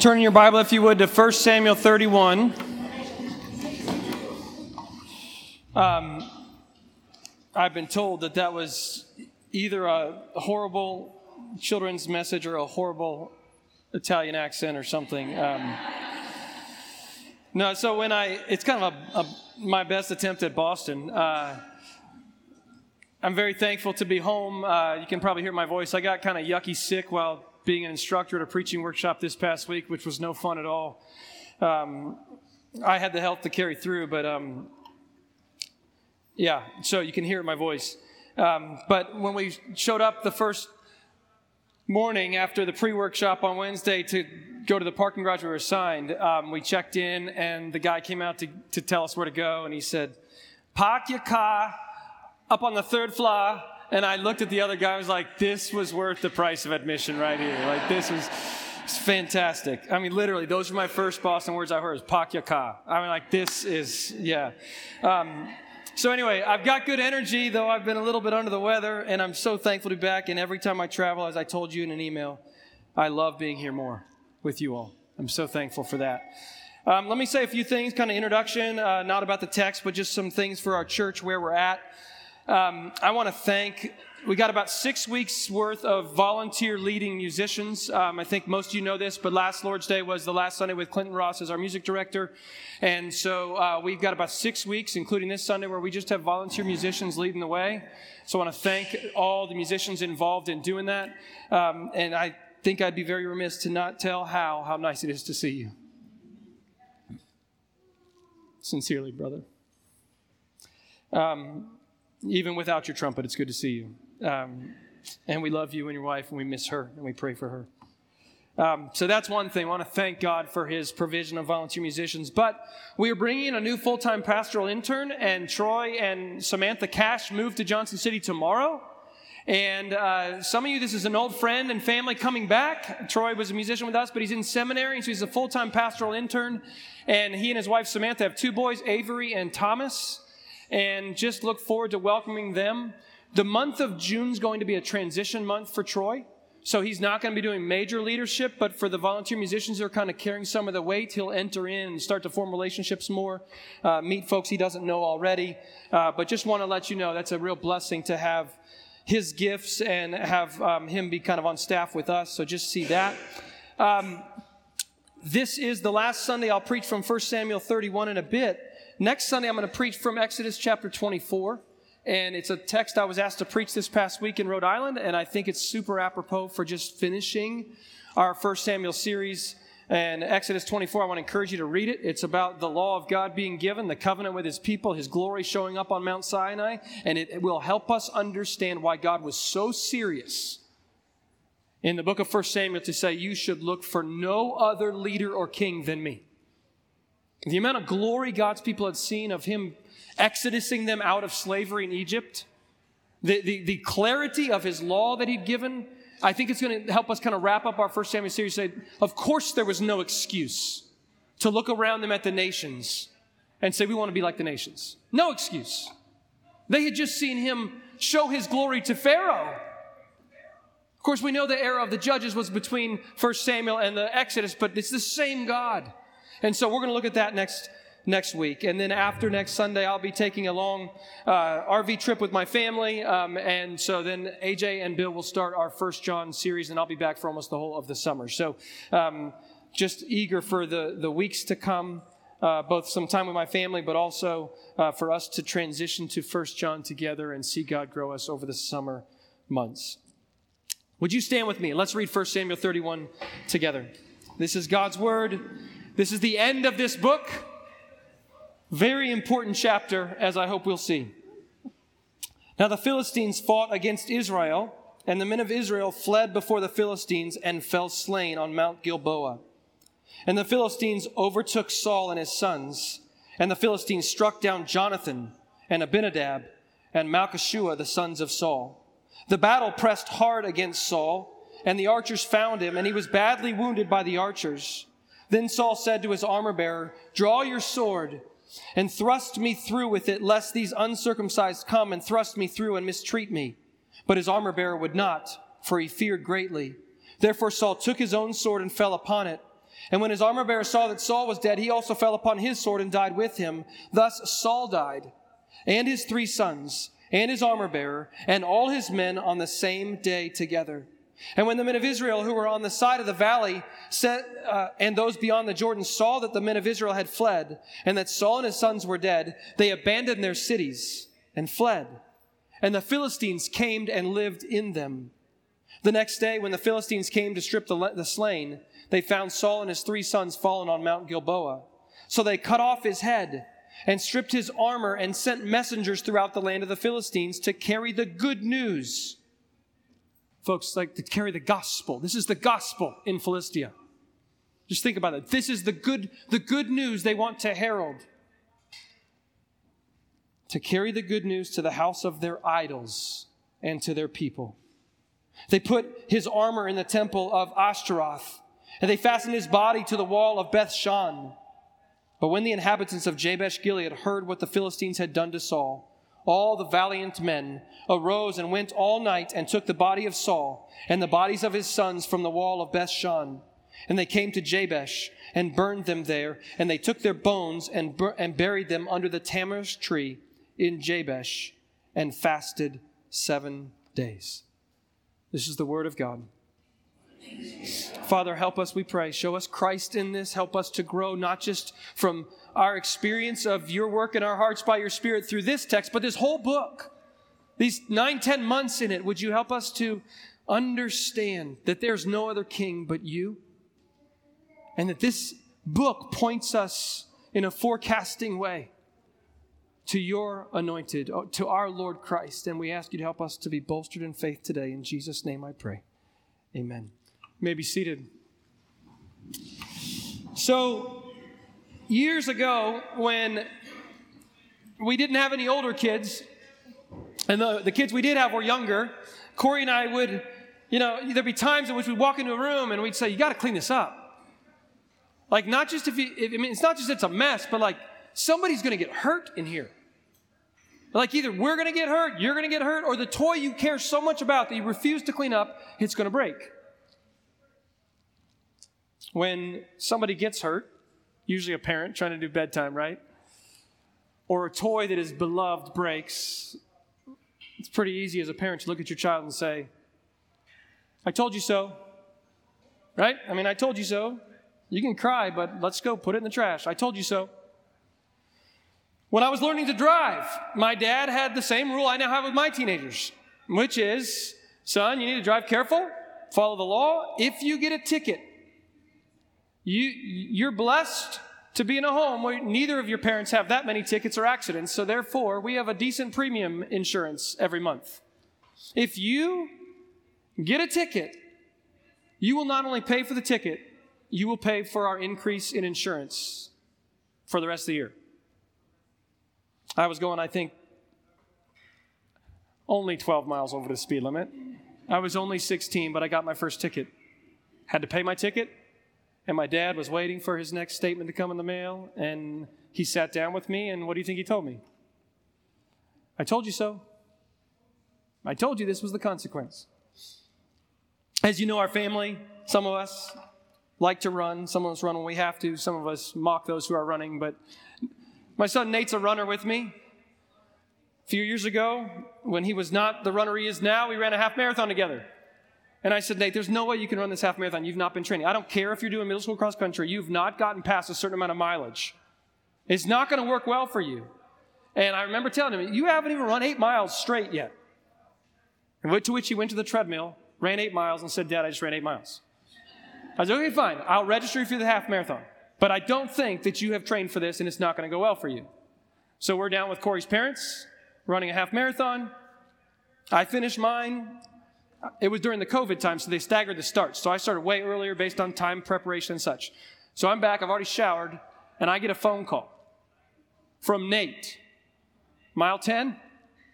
Turn in your Bible, if you would, to 1 Samuel 31. I've been told that was either a horrible children's message or a horrible Italian accent or something. No, so it's kind of my best attempt at Boston. I'm very thankful to be home. You can probably hear my voice. I got kind of yucky sick while being an instructor at a preaching workshop this past week, which was no fun at all. I had the health to carry through, but yeah, so you can hear my voice. But when we showed up the first morning after the pre-workshop on Wednesday to go to the parking garage we were assigned, we checked in, and the guy came out to tell us where to go, and he said, "Park your car up on the third floor," and I looked at the other guy and was like, this was worth the price of admission right here. Like, this was fantastic. I mean, literally, those were my first Boston words I heard, is "Park your car." I mean, like, this is, yeah. So anyway, I've got good energy, though I've been a little bit under the weather, and I'm so thankful to be back, and every time I travel, as I told you in an email, I love being here more with you all. I'm so thankful for that. Let me say a few things, kind of introduction, not about the text, but just some things for our church, where we're at. I want to we got about 6 weeks worth of volunteer leading musicians. I think most of you know this, but last Lord's Day was the last Sunday with Clinton Ross as our music director. And so we've got about 6 weeks, including this Sunday, where we just have volunteer musicians leading the way. So I want to thank all the musicians involved in doing that. And I think I'd be very remiss to not tell how nice it is to see you. Sincerely, brother. Even without your trumpet, it's good to see you. And we love you and your wife, and we miss her, and we pray for her. So that's one thing. I want to thank God for his provision of volunteer musicians. But we are bringing in a new full-time pastoral intern, and Troy and Samantha Cash move to Johnson City tomorrow. And some of you, this is an old friend and family coming back. Troy was a musician with us, but he's in seminary, and so he's a full-time pastoral intern. And he and his wife, Samantha, have two boys, Avery and Thomas. And just look forward to welcoming them. The month of June is going to be a transition month for Troy. So he's not going to be doing major leadership, but for the volunteer musicians who are kind of carrying some of the weight, he'll enter in and start to form relationships more, meet folks he doesn't know already. But just want to let you know that's a real blessing to have his gifts and have him be kind of on staff with us. So just see that. This is the last Sunday I'll preach from 1 Samuel 31 in a bit. Next Sunday, I'm going to preach from Exodus chapter 24, and it's a text I was asked to preach this past week in Rhode Island, and I think it's super apropos for just finishing our 1 Samuel series. And Exodus 24, I want to encourage you to read it. It's about the law of God being given, the covenant with his people, his glory showing up on Mount Sinai, and it will help us understand why God was so serious in the book of 1 Samuel to say, you should look for no other leader or king than me. The amount of glory God's people had seen of him exodusing them out of slavery in Egypt, the clarity of his law that he'd given, I think it's going to help us kind of wrap up our 1 Samuel series and say, of course there was no excuse to look around them at the nations and say, we want to be like the nations. No excuse. They had just seen him show his glory to Pharaoh. Of course, we know the era of the Judges was between 1 Samuel and the Exodus, but it's the same God. And so we're going to look at that next week. And then after next Sunday, I'll be taking a long RV trip with my family. And so then AJ and Bill will start our 1 John series, and I'll be back for almost the whole of the summer. So just eager for the weeks to come, both some time with my family, but also for us to transition to 1 John together and see God grow us over the summer months. Would you stand with me? Let's read 1 Samuel 31 together. This is God's word. This is the end of this book. Very important chapter, as I hope we'll see. Now the Philistines fought against Israel, and the men of Israel fled before the Philistines and fell slain on Mount Gilboa. And the Philistines overtook Saul and his sons, and the Philistines struck down Jonathan and Abinadab and Malchishua, the sons of Saul. The battle pressed hard against Saul, and the archers found him, and he was badly wounded by the archers. Then Saul said to his armor-bearer, "Draw your sword and thrust me through with it, lest these uncircumcised come and thrust me through and mistreat me." But his armor-bearer would not, for he feared greatly. Therefore Saul took his own sword and fell upon it. And when his armor-bearer saw that Saul was dead, he also fell upon his sword and died with him. Thus Saul died, and his 3 sons, and his armor-bearer, and all his men on the same day together. And when the men of Israel who were on the side of the valley and those beyond the Jordan saw that the men of Israel had fled, and that Saul and his sons were dead, they abandoned their cities and fled. And the Philistines came and lived in them. The next day, when the Philistines came to strip the slain, they found Saul and his 3 sons fallen on Mount Gilboa. So they cut off his head and stripped his armor and sent messengers throughout the land of the Philistines to carry the good news. Folks, like to carry the gospel. This is the gospel in Philistia. Just think about it. This is the good news they want to herald. To carry the good news to the house of their idols and to their people. They put his armor in the temple of Ashtaroth, and they fastened his body to the wall of Beth-shan. But when the inhabitants of Jabesh-gilead heard what the Philistines had done to Saul, all the valiant men arose and went all night and took the body of Saul and the bodies of his sons from the wall of Beth-shan. And they came to Jabesh and burned them there, and they took their bones and buried them under the tamarisk tree in Jabesh and fasted 7 days. This is the word of God. Father, help us, we pray. Show us Christ in this. Help us to grow not just from our experience of your work in our hearts by your Spirit through this text, but this whole book, these 9-10 months in it. Would you help us to understand that there's no other king but you, and that this book points us in a forecasting way to your anointed, to our Lord Christ. And we ask you to help us to be bolstered in faith today. In Jesus' name I pray. Amen. You may be seated. So, years ago, when we didn't have any older kids, and the kids we did have were younger, Corey and I would, there'd be times in which we'd walk into a room and we'd say, you got to clean this up. Like, not just it's not just it's a mess, but like, somebody's going to get hurt in here. Like either we're going to get hurt, you're going to get hurt, or the toy you care so much about that you refuse to clean up, it's going to break. When somebody gets hurt, usually a parent trying to do bedtime, right? Or a toy that is beloved breaks, it's pretty easy as a parent to look at your child and say, I told you so, right? I mean, I told you so. You can cry, but let's go put it in the trash. I told you so. When I was learning to drive, my dad had the same rule I now have with my teenagers, which is, son, you need to drive careful, follow the law. If you get a ticket, you're blessed to be in a home where neither of your parents have that many tickets or accidents, so therefore we have a decent premium insurance every month. If you get a ticket, you will not only pay for the ticket, you will pay for our increase in insurance for the rest of the year. I was going, I think, only 12 miles over the speed limit. I was only 16, but I got my first ticket. Had to pay my ticket, and my dad was waiting for his next statement to come in the mail, and he sat down with me, and what do you think he told me? I told you so. I told you this was the consequence. As you know, our family, some of us like to run. Some of us run when we have to. Some of us mock those who are running, but my son Nate's a runner with me. A few years ago, when he was not the runner he is now, we ran a half marathon together. And I said, Nate, there's no way you can run this half marathon. You've not been training. I don't care if you're doing middle school cross country. You've not gotten past a certain amount of mileage. It's not going to work well for you. And I remember telling him, you haven't even run 8 miles straight yet. To which he went to the treadmill, ran 8 miles, and said, Dad, I just ran 8 miles. I said, okay, fine. I'll register you for the half marathon. But I don't think that you have trained for this, and it's not going to go well for you. So we're down with Corey's parents, running a half marathon. I finished mine. It was during the COVID time, so they staggered the starts. So I started way earlier based on time preparation and such. So I'm back. I've already showered, and I get a phone call from Nate. Mile 10,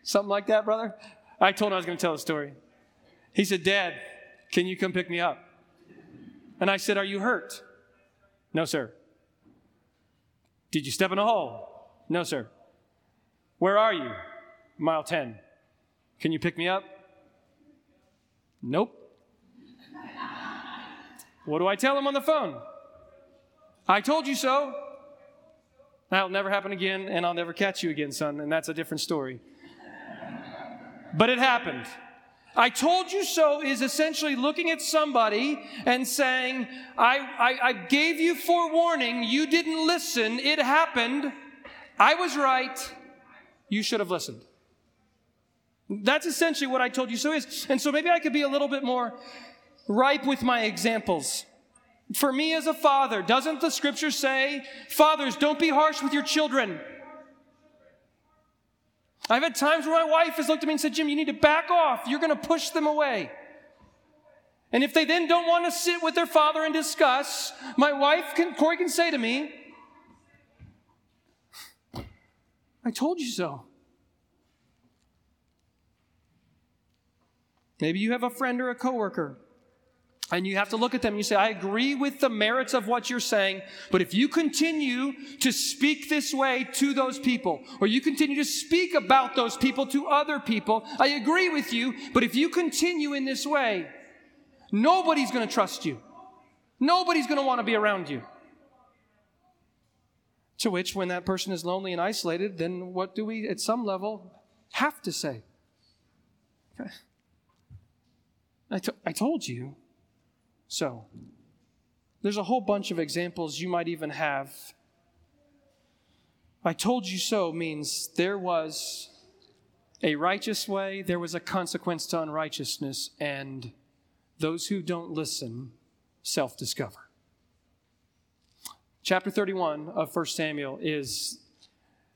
something like that, brother. I told him I was going to tell the story. He said, Dad, can you come pick me up? And I said, are you hurt? No, sir. Did you step in a hole? No, sir. Where are you? Mile 10. Can you pick me up? Nope. What do I tell him on the phone? I told you so. That'll never happen again, and I'll never catch you again, son, and that's a different story. But it happened. I told you so is essentially looking at somebody and saying, I gave you forewarning, you didn't listen, it happened, I was right, you should have listened. That's essentially what I told you so is. And so maybe I could be a little bit more ripe with my examples. For me as a father, doesn't the scripture say, fathers, don't be harsh with your children? I've had times where my wife has looked at me and said, Jim, you need to back off. You're going to push them away. And if they then don't want to sit with their father and discuss, my wife, Corey, can say to me, I told you so. Maybe you have a friend or a coworker, and you have to look at them and you say, I agree with the merits of what you're saying, but if you continue to speak this way to those people, or you continue to speak about those people to other people, I agree with you, but if you continue in this way, nobody's going to trust you. Nobody's going to want to be around you. To which, when that person is lonely and isolated, then what do we, at some level, have to say? I told you. So, there's a whole bunch of examples you might even have. I told you so means there was a righteous way, there was a consequence to unrighteousness, and those who don't listen self-discover. Chapter 31 of 1 Samuel is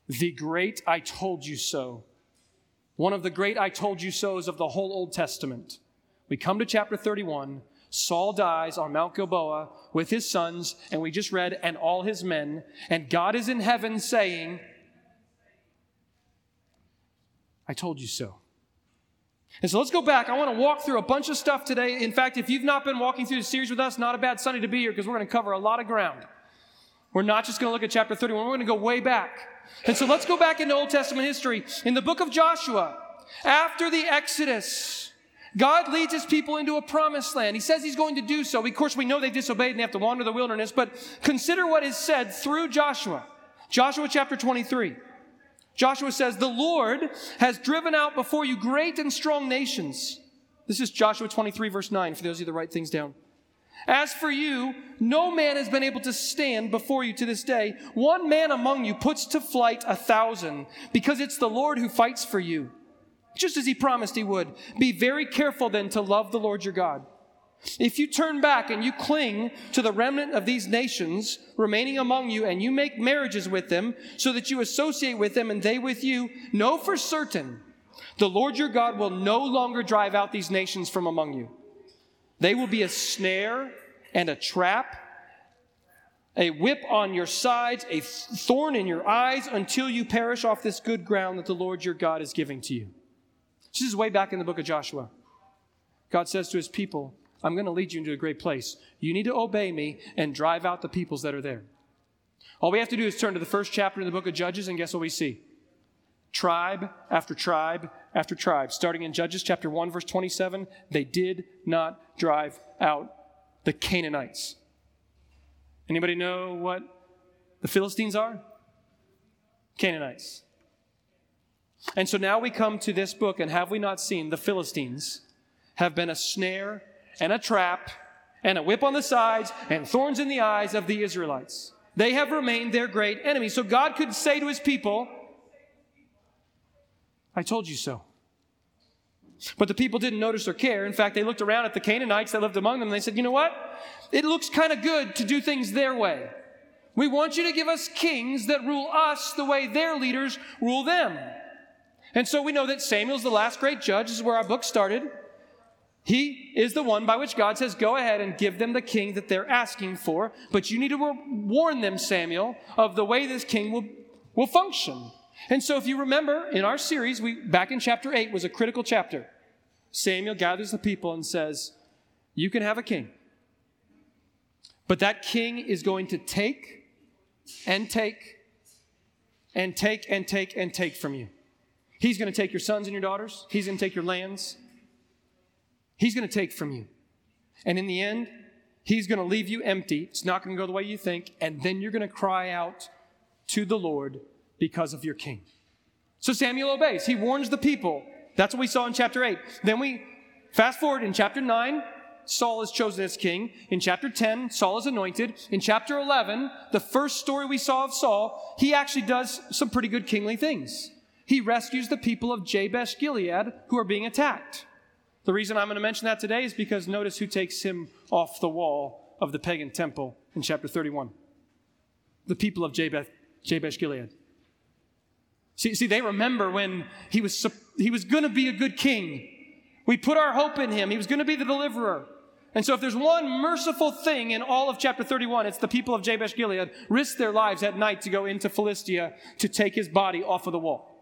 the great I told you so. One of the great I told you so's of the whole Old Testament. We come to chapter 31. Saul dies on Mount Gilboa with his sons, and we just read, and all his men. And God is in heaven saying, I told you so. And so let's go back. I want to walk through a bunch of stuff today. In fact, if you've not been walking through the series with us, not a bad Sunday to be here, because we're going to cover a lot of ground. We're not just going to look at chapter 31. We're going to go way back. And so let's go back into Old Testament history. In the book of Joshua, after the Exodus, God leads his people into a promised land. He says he's going to do so. Of course, we know they disobeyed and they have to wander the wilderness, but consider what is said through Joshua. Joshua chapter 23. Joshua says, the Lord has driven out before you great and strong nations. This is Joshua 23, verse 9, for those of you that write things down. As for you, no man has been able to stand before you to this day. One man among you puts to flight 1,000, because it's the Lord who fights for you. Just as he promised he would. Be very careful then to love the Lord your God. If you turn back and you cling to the remnant of these nations remaining among you, and you make marriages with them, so that you associate with them and they with you, know for certain the Lord your God will no longer drive out these nations from among you. They will be a snare and a trap, a whip on your sides, a thorn in your eyes, until you perish off this good ground that the Lord your God is giving to you. This is way back in the book of Joshua. God says to his people, I'm going to lead you into a great place. You need to obey me and drive out the peoples that are there. All we have to do is turn to the first chapter in the book of Judges, and guess what we see? Tribe after tribe after tribe. Starting in Judges chapter 1, verse 27, they did not drive out the Canaanites. Anybody know what the Philistines are? Canaanites. And so now we come to this book, and have we not seen the Philistines have been a snare and a trap and a whip on the sides and thorns in the eyes of the Israelites? They have remained their great enemy. So God could say to his people, I told you so. But the people didn't notice or care. In fact, they looked around at the Canaanites that lived among them, and they said, you know what? It looks kind of good to do things their way. We want you to give us kings that rule us the way their leaders rule them. And so we know that Samuel's the last great judge. This is where our book started. He is the one by which God says, go ahead and give them the king that they're asking for. But you need to warn them, Samuel, of the way this king will function. And so if you remember, in our series, back in chapter 8 was a critical chapter. Samuel gathers the people and says, you can have a king. But that king is going to take and take and take and take and take from you. He's going to take your sons and your daughters. He's going to take your lands. He's going to take from you. And in the end, He's going to leave you empty. It's not going to go the way you think. And then you're going to cry out to the Lord because of your king. So Samuel obeys. He warns the people. That's what we saw in chapter 8. Then we fast forward in chapter 9. Saul is chosen as king. In chapter 10, Saul is anointed. In chapter 11, the first story we saw of Saul, he actually does some pretty good kingly things. He rescues the people of Jabesh-gilead who are being attacked. The reason I'm going to mention that today is because notice who takes him off the wall of the pagan temple in chapter 31. The people of Jabesh-gilead. See, they remember when he was going to be a good king. We put our hope in him. He was going to be the deliverer. And so if there's one merciful thing in all of chapter 31, it's the people of Jabesh-gilead risked their lives at night to go into Philistia to take his body off of the wall.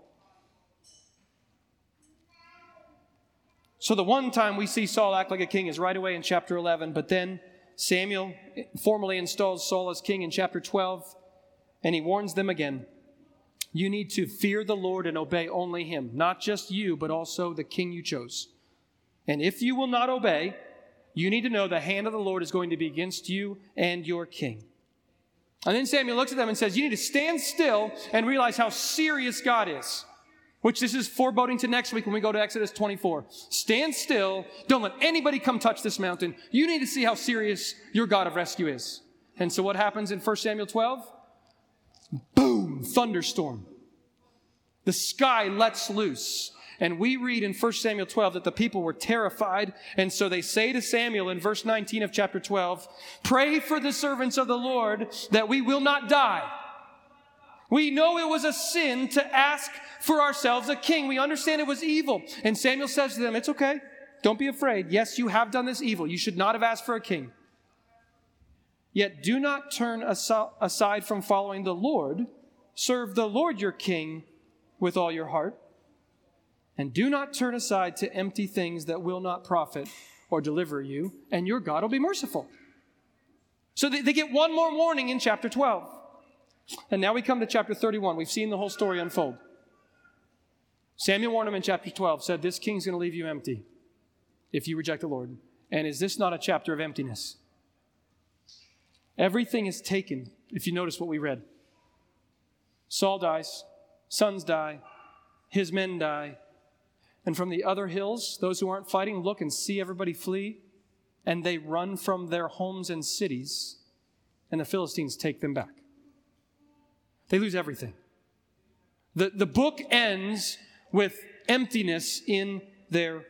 So the one time we see Saul act like a king is right away in chapter 11, but then Samuel formally installs Saul as king in chapter 12, and he warns them again. You need to fear the Lord and obey only him, not just you, but also the king you chose. And if you will not obey, you need to know the hand of the Lord is going to be against you and your king. And then Samuel looks at them and says, you need to stand still and realize how serious God is, which this is foreboding to next week when we go to Exodus 24. Stand still. Don't let anybody come touch this mountain. You need to see how serious your God of rescue is. And so what happens in 1 Samuel 12? Boom! Thunderstorm. The sky lets loose. And we read in 1 Samuel 12 that the people were terrified. And so they say to Samuel in verse 19 of chapter 12, pray for the servants of the Lord that we will not die. We know it was a sin to ask for ourselves a king. We understand it was evil. And Samuel says to them, it's okay. Don't be afraid. Yes, you have done this evil. You should not have asked for a king. Yet do not turn aside from following the Lord. Serve the Lord your king with all your heart. And do not turn aside to empty things that will not profit or deliver you. And your God will be merciful. So they get one more warning in chapter 12. And now we come to chapter 31. We've seen the whole story unfold. Samuel warned him in chapter 12, said, this king's going to leave you empty if you reject the Lord. And is this not a chapter of emptiness? Everything is taken, if you notice what we read. Saul dies, sons die, his men die. And from the other hills, those who aren't fighting look and see everybody flee, and they run from their homes and cities, and the Philistines take them back. They lose everything. The book ends with emptiness in their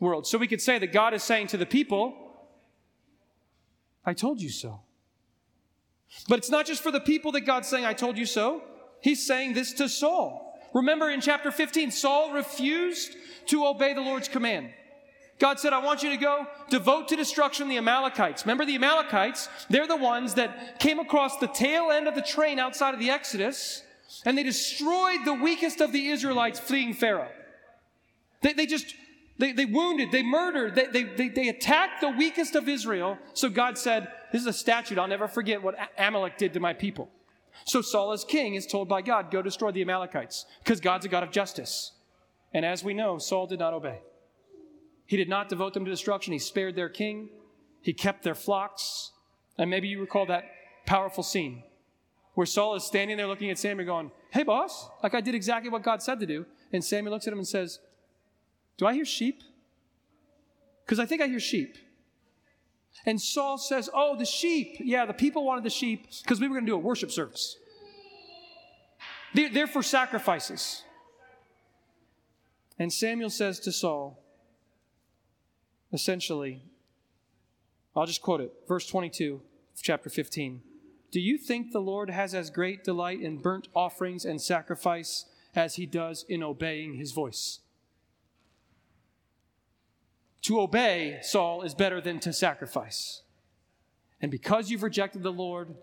world. So we could say that God is saying to the people, I told you so. But it's not just for the people that God's saying, I told you so. He's saying this to Saul. Remember in chapter 15, Saul refused to obey the Lord's command. God said, I want you to go devote to destruction the Amalekites. Remember the Amalekites? They're the ones that came across the tail end of the train outside of the Exodus, and they destroyed the weakest of the Israelites fleeing Pharaoh. They wounded, they murdered, they attacked the weakest of Israel. So God said, this is a statute. I'll never forget what Amalek did to my people. So Saul as king is told by God, go destroy the Amalekites, because God's a God of justice. And as we know, Saul did not obey. He did not devote them to destruction. He spared their king. He kept their flocks. And maybe you recall that powerful scene where Saul is standing there looking at Samuel going, hey, boss, like I did exactly what God said to do. And Samuel looks at him and says, do I hear sheep? Because I think I hear sheep. And Saul says, oh, the sheep. Yeah, the people wanted the sheep because we were going to do a worship service. They're for sacrifices. And Samuel says to Saul, essentially, I'll just quote it, verse 22 of chapter 15. Do you think the Lord has as great delight in burnt offerings and sacrifice as he does in obeying his voice? To obey, Saul, is better than to sacrifice. And because you've rejected the Lord,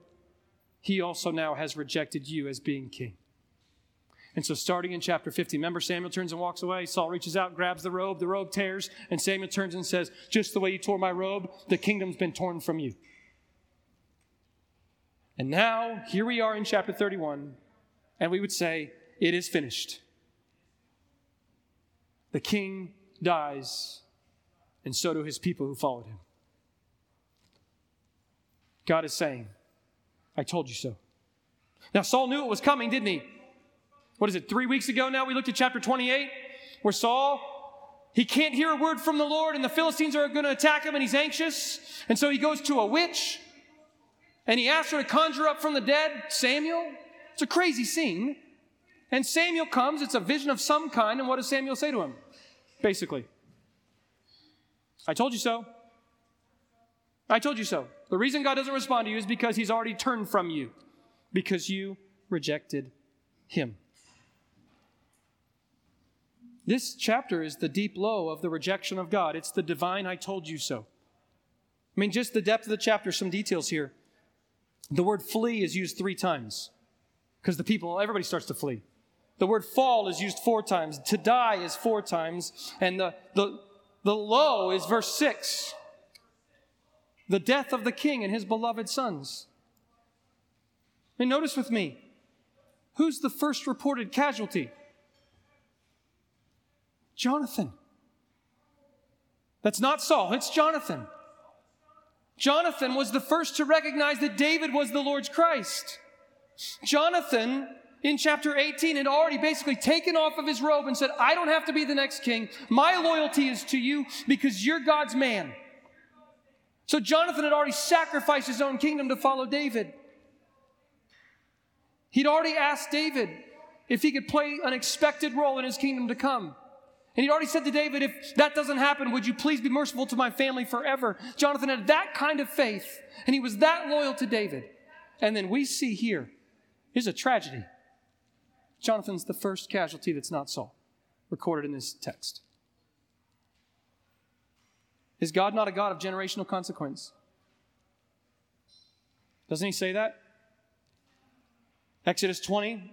he also now has rejected you as being king. And so starting in chapter 15, remember Samuel turns and walks away. Saul reaches out, grabs the robe tears, and Samuel turns and says, just the way you tore my robe, the kingdom's been torn from you. And now, here we are in chapter 31, and we would say, it is finished. The king dies. And so do his people who followed him. God is saying, I told you so. Now, Saul knew it was coming, didn't he? 3 weeks ago now, we looked at chapter 28, where Saul, he can't hear a word from the Lord, and the Philistines are going to attack him, and he's anxious. And so he goes to a witch, and he asks her to conjure up from the dead Samuel. It's a crazy scene. And Samuel comes. It's a vision of some kind. And what does Samuel say to him? Basically, I told you so. I told you so. The reason God doesn't respond to you is because he's already turned from you, because you rejected him. This chapter is the deep low of the rejection of God. It's the divine I told you so. I mean, just the depth of the chapter, some details here. The word flee is used 3 times because the people, everybody starts to flee. The word fall is used 4 times. To die is 4 times. And the low is verse 6. The death of the king and his beloved sons. And notice with me, who's the first reported casualty? Jonathan. That's not Saul, it's Jonathan. Jonathan was the first to recognize that David was the Lord's Christ. Jonathan, in chapter 18, had already basically taken off of his robe and said, I don't have to be the next king. My loyalty is to you because you're God's man. So Jonathan had already sacrificed his own kingdom to follow David. He'd already asked David if he could play an expected role in his kingdom to come. And he'd already said to David, if that doesn't happen, would you please be merciful to my family forever? Jonathan had that kind of faith, and he was that loyal to David. And then we see here, here's a tragedy. Jonathan's the first casualty that's not Saul, recorded in this text. Is God not a God of generational consequence? Doesn't he say that? Exodus 20,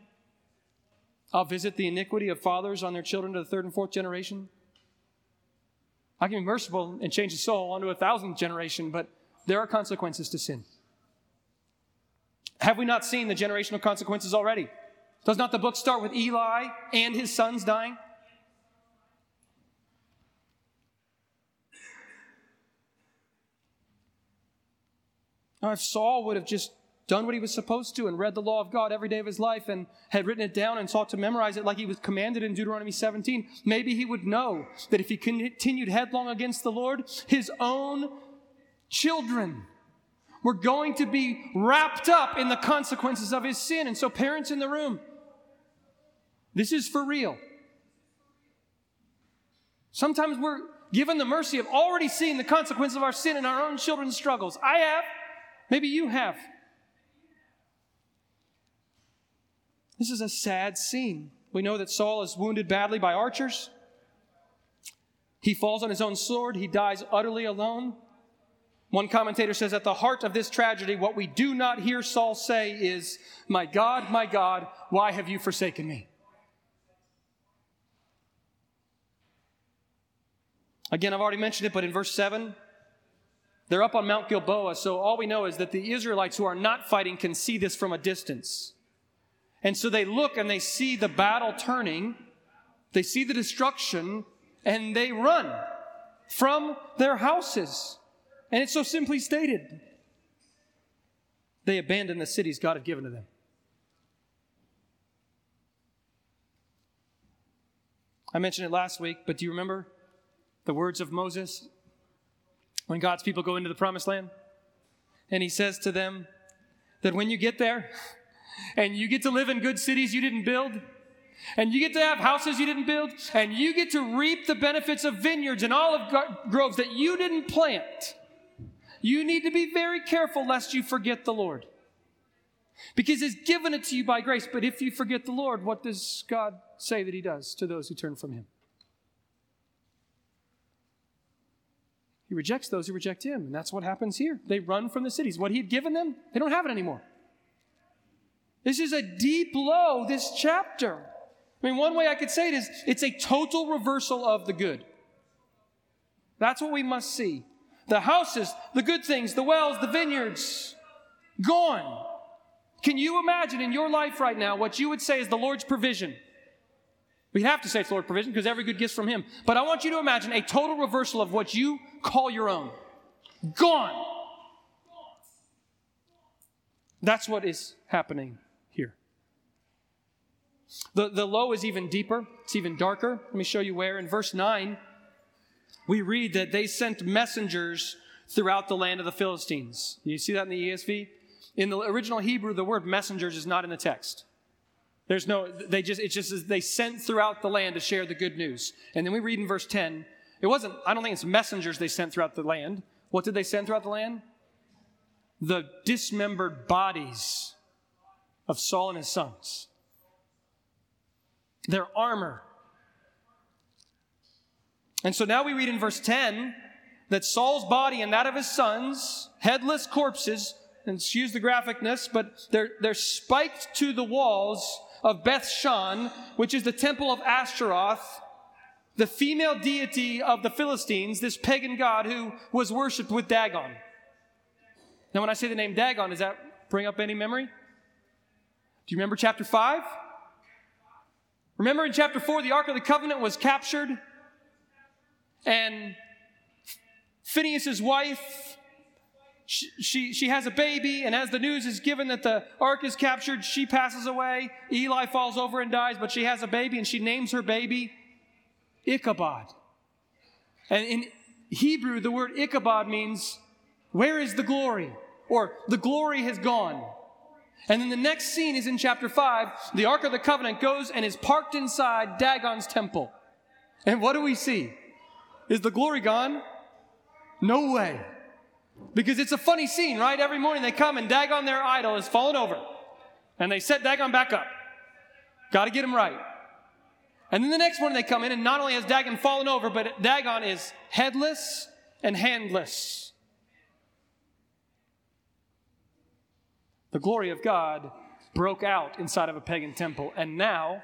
I'll visit the iniquity of fathers on their children to the 3rd and 4th generation. I can be merciful and change the soul onto a 1,000th generation, but there are consequences to sin. Have we not seen the generational consequences already? Does not the book start with Eli and his sons dying? Now, if Saul would have just done what he was supposed to and read the law of God every day of his life and had written it down and sought to memorize it like he was commanded in Deuteronomy 17, maybe he would know that if he continued headlong against the Lord, his own children were going to be wrapped up in the consequences of his sin. And so, parents in the room, this is for real. Sometimes we're given the mercy of already seeing the consequence of our sin in our own children's struggles. I have. Maybe you have. This is a sad scene. We know that Saul is wounded badly by archers. He falls on his own sword. He dies utterly alone. One commentator says, at the heart of this tragedy, what we do not hear Saul say is, my God, why have you forsaken me? Again, I've already mentioned it, but in verse 7, they're up on Mount Gilboa, so all we know is that the Israelites who are not fighting can see this from a distance. And so they look and they see the battle turning. They see the destruction and they run from their houses. And it's so simply stated. They abandon the cities God had given to them. I mentioned it last week, but do you remember the words of Moses when God's people go into the promised land? And he says to them that when you get there, and you get to live in good cities you didn't build, and you get to have houses you didn't build, and you get to reap the benefits of vineyards and olive groves that you didn't plant, you need to be very careful lest you forget the Lord. Because he's given it to you by grace, but if you forget the Lord, what does God say that he does to those who turn from him? He rejects those who reject him, and that's what happens here. They run from the cities. What he had given them, they don't have it anymore. This is a deep blow, this chapter. I mean, one way I could say it is, it's a total reversal of the good. That's what we must see. The houses, the good things, the wells, the vineyards, gone. Can you imagine in your life right now what you would say is the Lord's provision? We have to say it's Lord's provision because every good gift's from him. But I want you to imagine a total reversal of what you call your own. Gone. That's what is happening here. The low is even deeper. It's even darker. Let me show you where. In verse 9, we read that they sent messengers throughout the land of the Philistines. You see that in the ESV? In the original Hebrew, the word messengers is not in the text. There's no, they sent throughout the land to share the good news. And then we read in verse 10, I don't think it's messengers they sent throughout the land. What did they send throughout the land? The dismembered bodies of Saul and his sons. Their armor. And so now we read in verse 10 that Saul's body and that of his sons, headless corpses, and excuse the graphicness, but they're spiked to the walls of Beth-shan, which is the temple of Ashtaroth, the female deity of the Philistines, this pagan god who was worshipped with Dagon. Now, when I say the name Dagon, does that bring up any memory? Do you remember chapter 5? Remember in chapter 4, the Ark of the Covenant was captured, and Phinehas' wife, she has a baby, and as the news is given that the ark is captured, she passes away. Eli falls over and dies, but she has a baby, and she names her baby Ichabod. And in Hebrew, the word Ichabod means, where is the glory? Or, the glory has gone. And then the next scene is in chapter 5. The Ark of the Covenant goes and is parked inside Dagon's temple. And what do we see? Is the glory gone? No way. Because it's a funny scene, right? Every morning they come and Dagon, their idol, is fallen over. And they set Dagon back up. Got to get him right. And then the next morning they come in and not only has Dagon fallen over, but Dagon is headless and handless. The glory of God broke out inside of a pagan temple. And now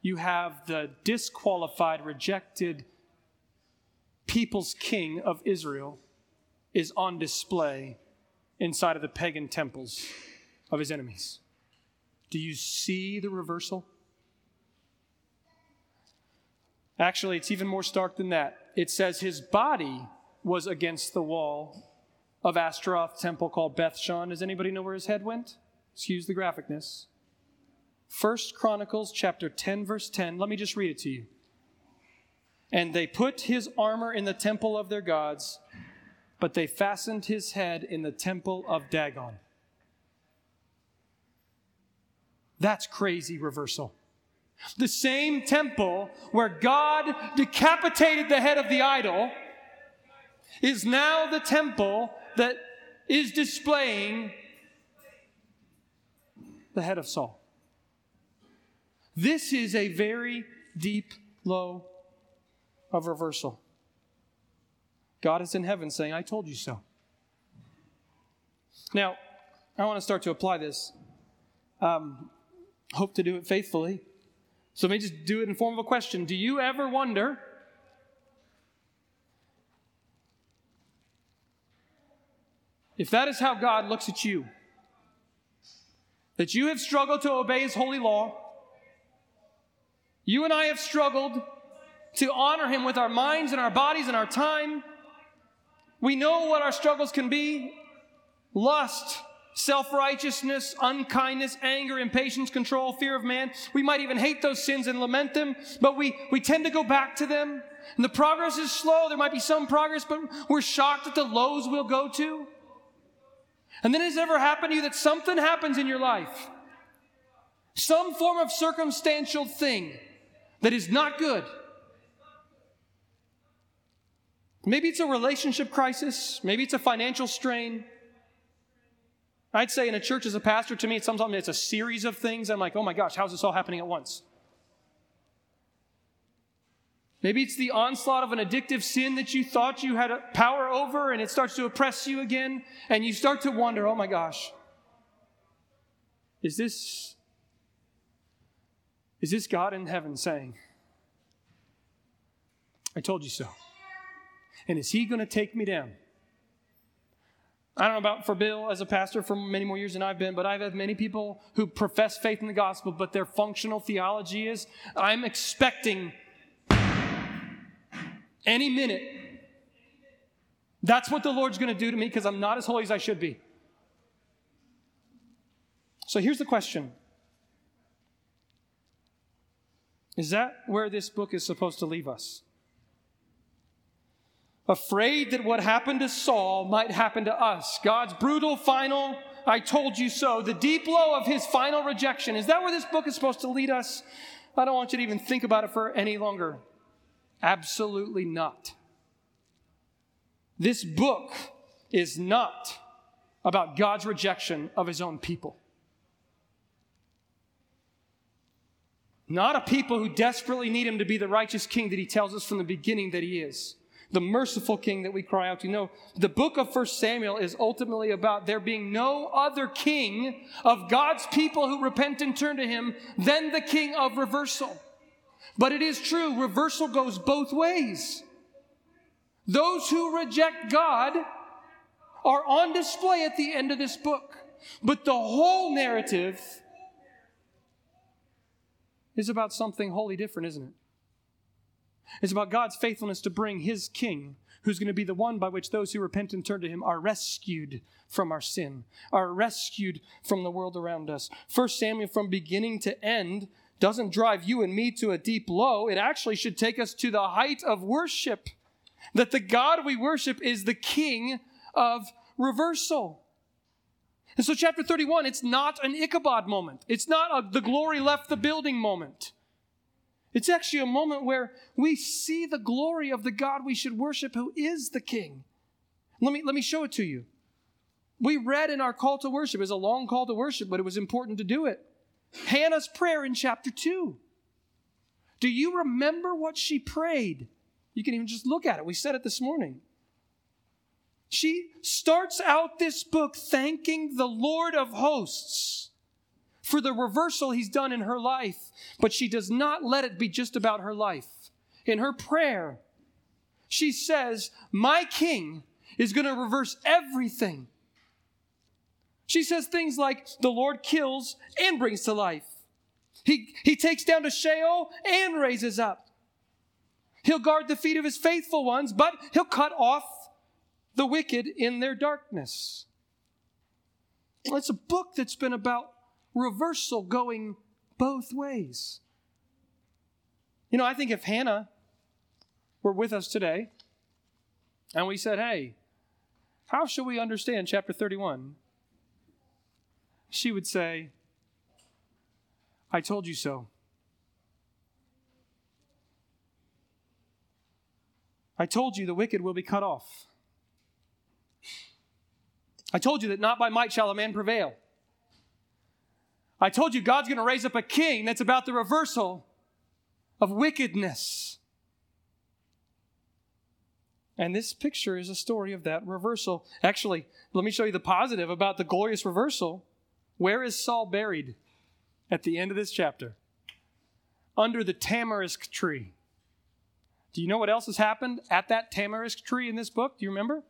you have the disqualified, rejected people's king of Israel is on display inside of the pagan temples of his enemies. Do you see the reversal? Actually, it's even more stark than that. It says his body was against the wall of Ashtaroth temple called Beth-shan. Does anybody know where his head went? Excuse the graphicness. 1 Chronicles chapter 10, verse 10. Let me just read it to you. And they put his armor in the temple of their gods, but they fastened his head in the temple of Dagon. That's crazy reversal. The same temple where God decapitated the head of the idol is now the temple that is displaying the head of Saul. This is a very deep, low of reversal. God is in heaven saying, I told you so. Now, I want to start to apply this. Hope to do it faithfully. So let me just do it in form of a question. Do you ever wonder, if that is how God looks at you, that you have struggled to obey His holy law, you and I have struggled to honor Him with our minds and our bodies and our time. We know what our struggles can be. Lust, self-righteousness, unkindness, anger, impatience, control, fear of man. We might even hate those sins and lament them, but we tend to go back to them. And the progress is slow. There might be some progress, but we're shocked at the lows we'll go to. And then has it ever happened to you that something happens in your life? Some form of circumstantial thing that is not good. Maybe it's a relationship crisis. Maybe it's a financial strain. I'd say in a church as a pastor, to me, sometimes it's a series of things. I'm like, oh my gosh, how's this all happening at once? Maybe it's the onslaught of an addictive sin that you thought you had power over and it starts to oppress you again. And you start to wonder, oh my gosh, is this God in heaven saying, I told you so? And is He going to take me down? I don't know about for Bill as a pastor for many more years than I've been, but I've had many people who profess faith in the gospel, but their functional theology is, I'm expecting any minute. That's what the Lord's going to do to me because I'm not as holy as I should be. So here's the question. Is that where this book is supposed to leave us? Afraid that what happened to Saul might happen to us. God's brutal final, I told you so. The deep blow of his final rejection. Is that where this book is supposed to lead us? I don't want you to even think about it for any longer. Absolutely not. This book is not about God's rejection of his own people. Not a people who desperately need him to be the righteous king that he tells us from the beginning that he is. The merciful king that we cry out to. No, the book of 1 Samuel is ultimately about there being no other king of God's people who repent and turn to him than the king of reversal. But it is true, reversal goes both ways. Those who reject God are on display at the end of this book. But the whole narrative is about something wholly different, isn't it? It's about God's faithfulness to bring his king, who's going to be the one by which those who repent and turn to him are rescued from our sin, are rescued from the world around us. 1 Samuel, from beginning to end, doesn't drive you and me to a deep low. It actually should take us to the height of worship, that the God we worship is the king of reversal. And so chapter 31, it's not an Ichabod moment. It's not the glory left the building moment. It's actually a moment where we see the glory of the God we should worship, who is the king. Let me show it to you. We read in our call to worship, it's a long call to worship, but it was important to do it. Hannah's prayer in chapter 2. Do you remember what she prayed? You can even just look at it. We said it this morning. She starts out this book thanking the Lord of hosts for the reversal he's done in her life, but she does not let it be just about her life. In her prayer, she says, my king is going to reverse everything. She says things like, the Lord kills and brings to life. He takes down to Sheol and raises up. He'll guard the feet of his faithful ones, but he'll cut off the wicked in their darkness. It's a book that's been about reversal going both ways. You know, I think if Hannah were with us today and we said, hey, how should we understand chapter 31? She would say, I told you so. I told you the wicked will be cut off. I told you that not by might shall a man prevail. I told you God's going to raise up a king that's about the reversal of wickedness. And this picture is a story of that reversal. Actually, let me show you the positive about the glorious reversal. Where is Saul buried at the end of this chapter? Under the tamarisk tree. Do you know what else has happened at that tamarisk tree in this book? Do you remember?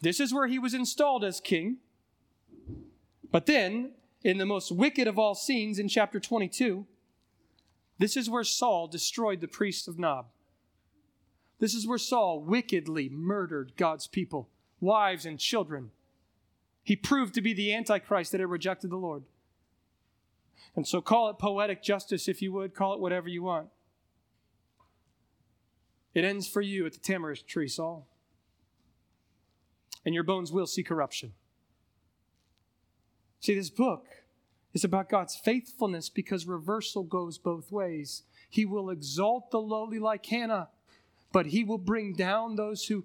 This is where he was installed as king. But then, in the most wicked of all scenes in chapter 22, this is where Saul destroyed the priests of Nob. This is where Saul wickedly murdered God's people, wives and children. He proved to be the Antichrist that had rejected the Lord. And so call it poetic justice if you would, call it whatever you want. It ends for you at the tamarisk tree, Saul. And your bones will see corruption. See, this book is about God's faithfulness because reversal goes both ways. He will exalt the lowly like Hannah, but he will bring down those who,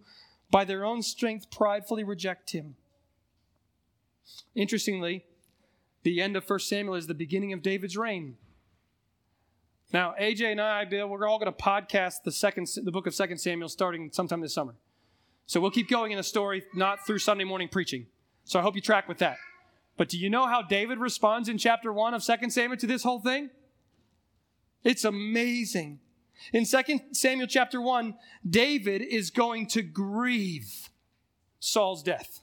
by their own strength, pridefully reject him. Interestingly, the end of 1 Samuel is the beginning of David's reign. Now, AJ and I, Bill, we're all going to podcast the book of 2 Samuel starting sometime this summer. So we'll keep going in the story, not through Sunday morning preaching. So I hope you track with that. But do you know how David responds in chapter 1 of 2 Samuel to this whole thing? It's amazing. In 2 Samuel chapter 1, David is going to grieve Saul's death.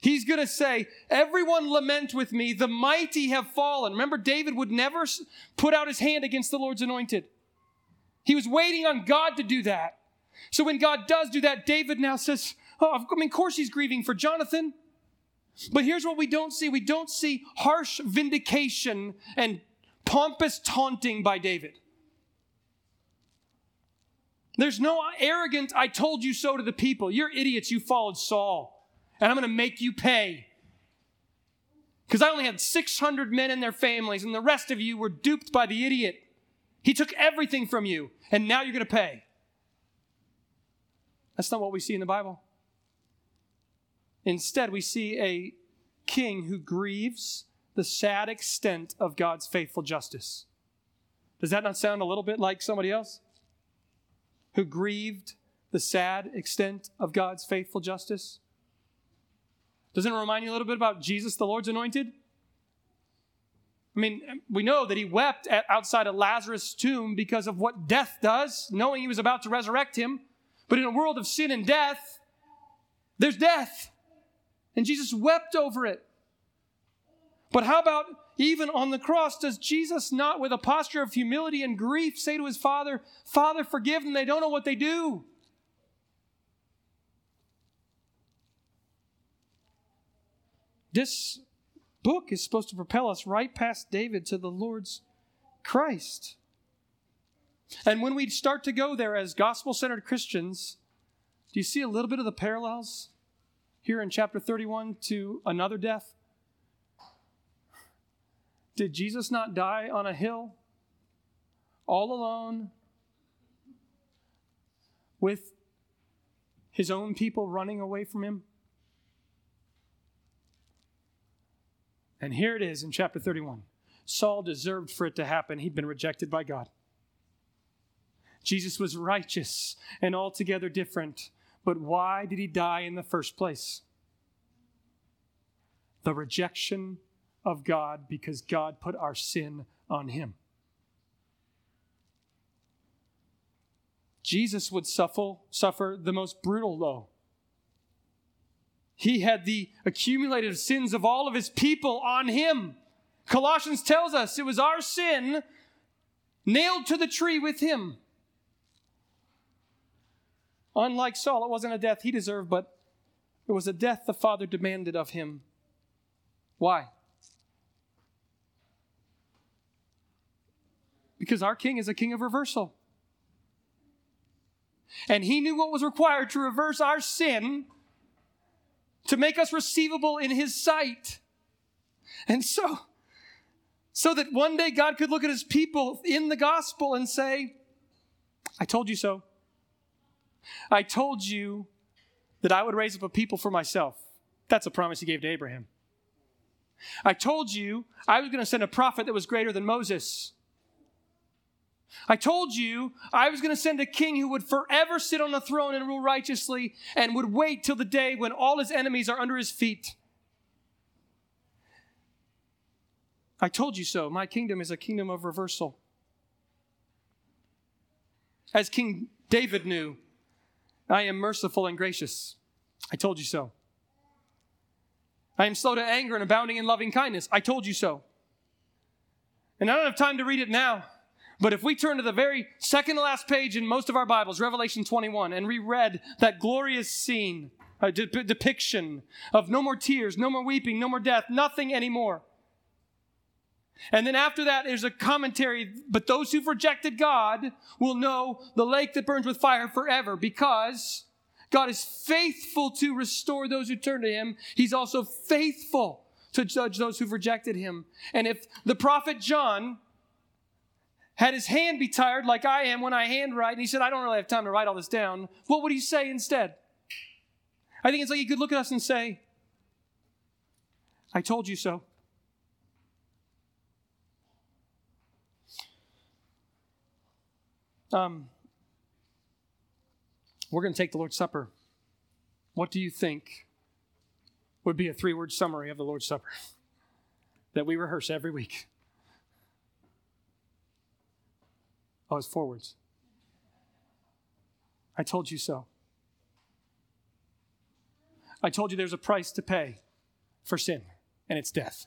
He's going to say, everyone lament with me, the mighty have fallen. Remember, David would never put out his hand against the Lord's anointed. He was waiting on God to do that. So when God does do that, David now says, of course he's grieving for Jonathan. But here's what we don't see. We don't see harsh vindication and pompous taunting by David. There's no arrogant, I told you so to the people. You're idiots. You followed Saul. And I'm going to make you pay. Because I only had 600 men and their families, and the rest of you were duped by the idiot. He took everything from you, and now you're going to pay. That's not what we see in the Bible. Instead, we see a king who grieves the sad extent of God's faithful justice. Does that not sound a little bit like somebody else? Who grieved the sad extent of God's faithful justice? Doesn't it remind you a little bit about Jesus, the Lord's anointed? I mean, we know that he wept outside of Lazarus' tomb because of what death does, knowing he was about to resurrect him. But in a world of sin and death, there's death. And Jesus wept over it. But how about even on the cross, does Jesus not, with a posture of humility and grief, say to his Father, Father, forgive them, they don't know what they do? This book is supposed to propel us right past David to the Lord's Christ. And when we start to go there as gospel-centered Christians, do you see a little bit of the parallels here in chapter 31 to another death? Did Jesus not die on a hill, all alone, with his own people running away from him? And here it is in chapter 31. Saul deserved for it to happen. He'd been rejected by God. Jesus was righteous and altogether different. But why did he die in the first place? The rejection of God, because God put our sin on him. Jesus would suffer the most brutal blow. He had the accumulated sins of all of his people on him. Colossians tells us it was our sin nailed to the tree with him. Unlike Saul, it wasn't a death he deserved, but it was a death the Father demanded of him. Why? Because our king is a king of reversal. And he knew what was required to reverse our sin, to make us receivable in his sight. And so that one day God could look at his people in the gospel and say, I told you so. I told you that I would raise up a people for myself. That's a promise he gave to Abraham. I told you I was going to send a prophet that was greater than Moses. I told you I was going to send a king who would forever sit on the throne and rule righteously and would wait till the day when all his enemies are under his feet. I told you so. My kingdom is a kingdom of reversal. As King David knew, I am merciful and gracious. I told you so. I am slow to anger and abounding in loving kindness. I told you so. And I don't have time to read it now. But if we turn to the very second to last page in most of our Bibles, Revelation 21, and reread that glorious scene, a depiction of no more tears, no more weeping, no more death, nothing anymore. And then after that, there's a commentary, but those who've rejected God will know the lake that burns with fire forever, because God is faithful to restore those who turn to him. He's also faithful to judge those who've rejected him. And if the prophet John had his hand be tired like I am when I handwrite, and he said, I don't really have time to write all this down, what would he say instead? I think it's like he could look at us and say, I told you so. We're going to take the Lord's Supper. What do you think would be a 3-word summary of the Lord's Supper that we rehearse every week? Oh, it's 4 words. I told you so. I told you there's a price to pay for sin, and it's death.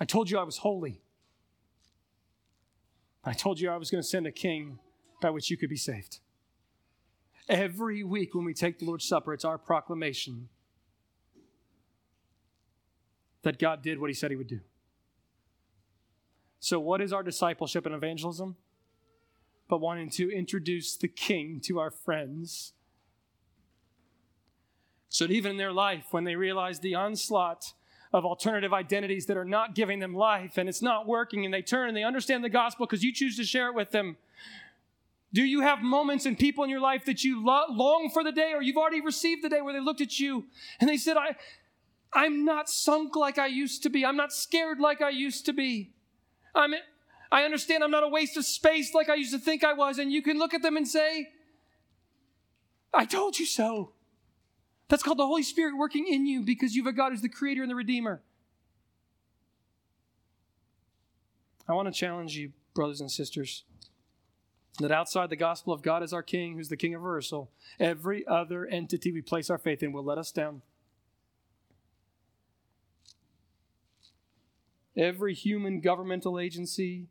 I told you I was holy. I told you I was going to send a king by which you could be saved. Every week when we take the Lord's Supper, it's our proclamation that God did what he said he would do. So what is our discipleship and evangelism? But wanting to introduce the King to our friends. So that even in their life, when they realize the onslaught of alternative identities that are not giving them life and it's not working, and they turn and they understand the gospel because you choose to share it with them. Do you have moments and people in your life that you long for the day, or you've already received the day, where they looked at you and they said, I'm not sunk like I used to be. I'm not scared like I used to be. I understand I'm not a waste of space like I used to think I was. And you can look at them and say, I told you so. That's called the Holy Spirit working in you, because you have a God who's the creator and the redeemer. I want to challenge you, brothers and sisters, that outside the gospel of God as our King, who's the King of reversal, every other entity we place our faith in will let us down. Every human governmental agency,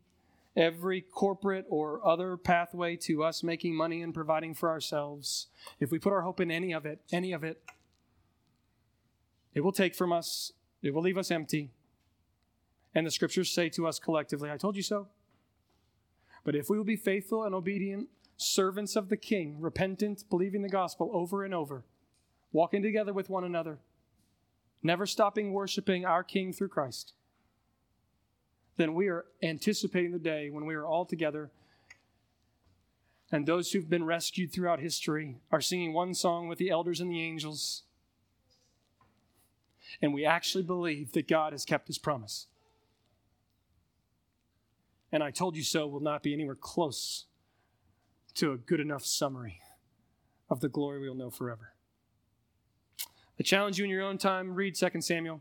every corporate or other pathway to us making money and providing for ourselves, if we put our hope in any of it, it will take from us, it will leave us empty. And the scriptures say to us collectively, I told you so. But if we will be faithful and obedient servants of the King, repentant, believing the gospel over and over, walking together with one another, never stopping worshiping our King through Christ, then we are anticipating the day when we are all together and those who've been rescued throughout history are singing one song with the elders and the angels. And we actually believe that God has kept his promise. And I told you so will not be anywhere close to a good enough summary of the glory we'll know forever. I challenge you in your own time, read 2 Samuel.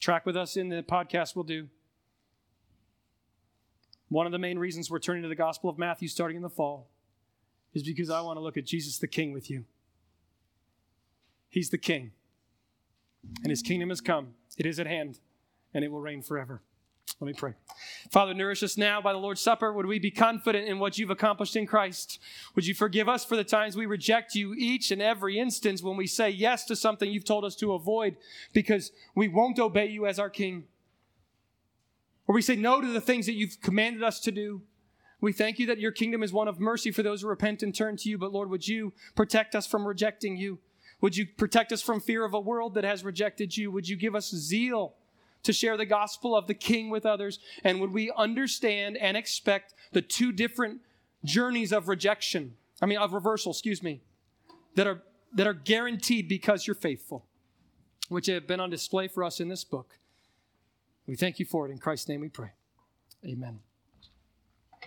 Track with us in the podcast we'll do. One of the main reasons we're turning to the Gospel of Matthew starting in the fall is because I want to look at Jesus the King with you. He's the King, and his kingdom has come. It is at hand, and it will reign forever. Let me pray. Father, nourish us now by the Lord's Supper. Would we be confident in what you've accomplished in Christ? Would you forgive us for the times we reject you, each and every instance when we say yes to something you've told us to avoid because we won't obey you as our King? Or we say no to the things that you've commanded us to do. We thank you that your kingdom is one of mercy for those who repent and turn to you. But Lord, would you protect us from rejecting you? Would you protect us from fear of a world that has rejected you? Would you give us zeal to share the gospel of the King with others? And would we understand and expect the two different journeys of rejection, of reversal, that are guaranteed because you're faithful, which have been on display for us in this book. We thank you for it. In Christ's name we pray. Amen.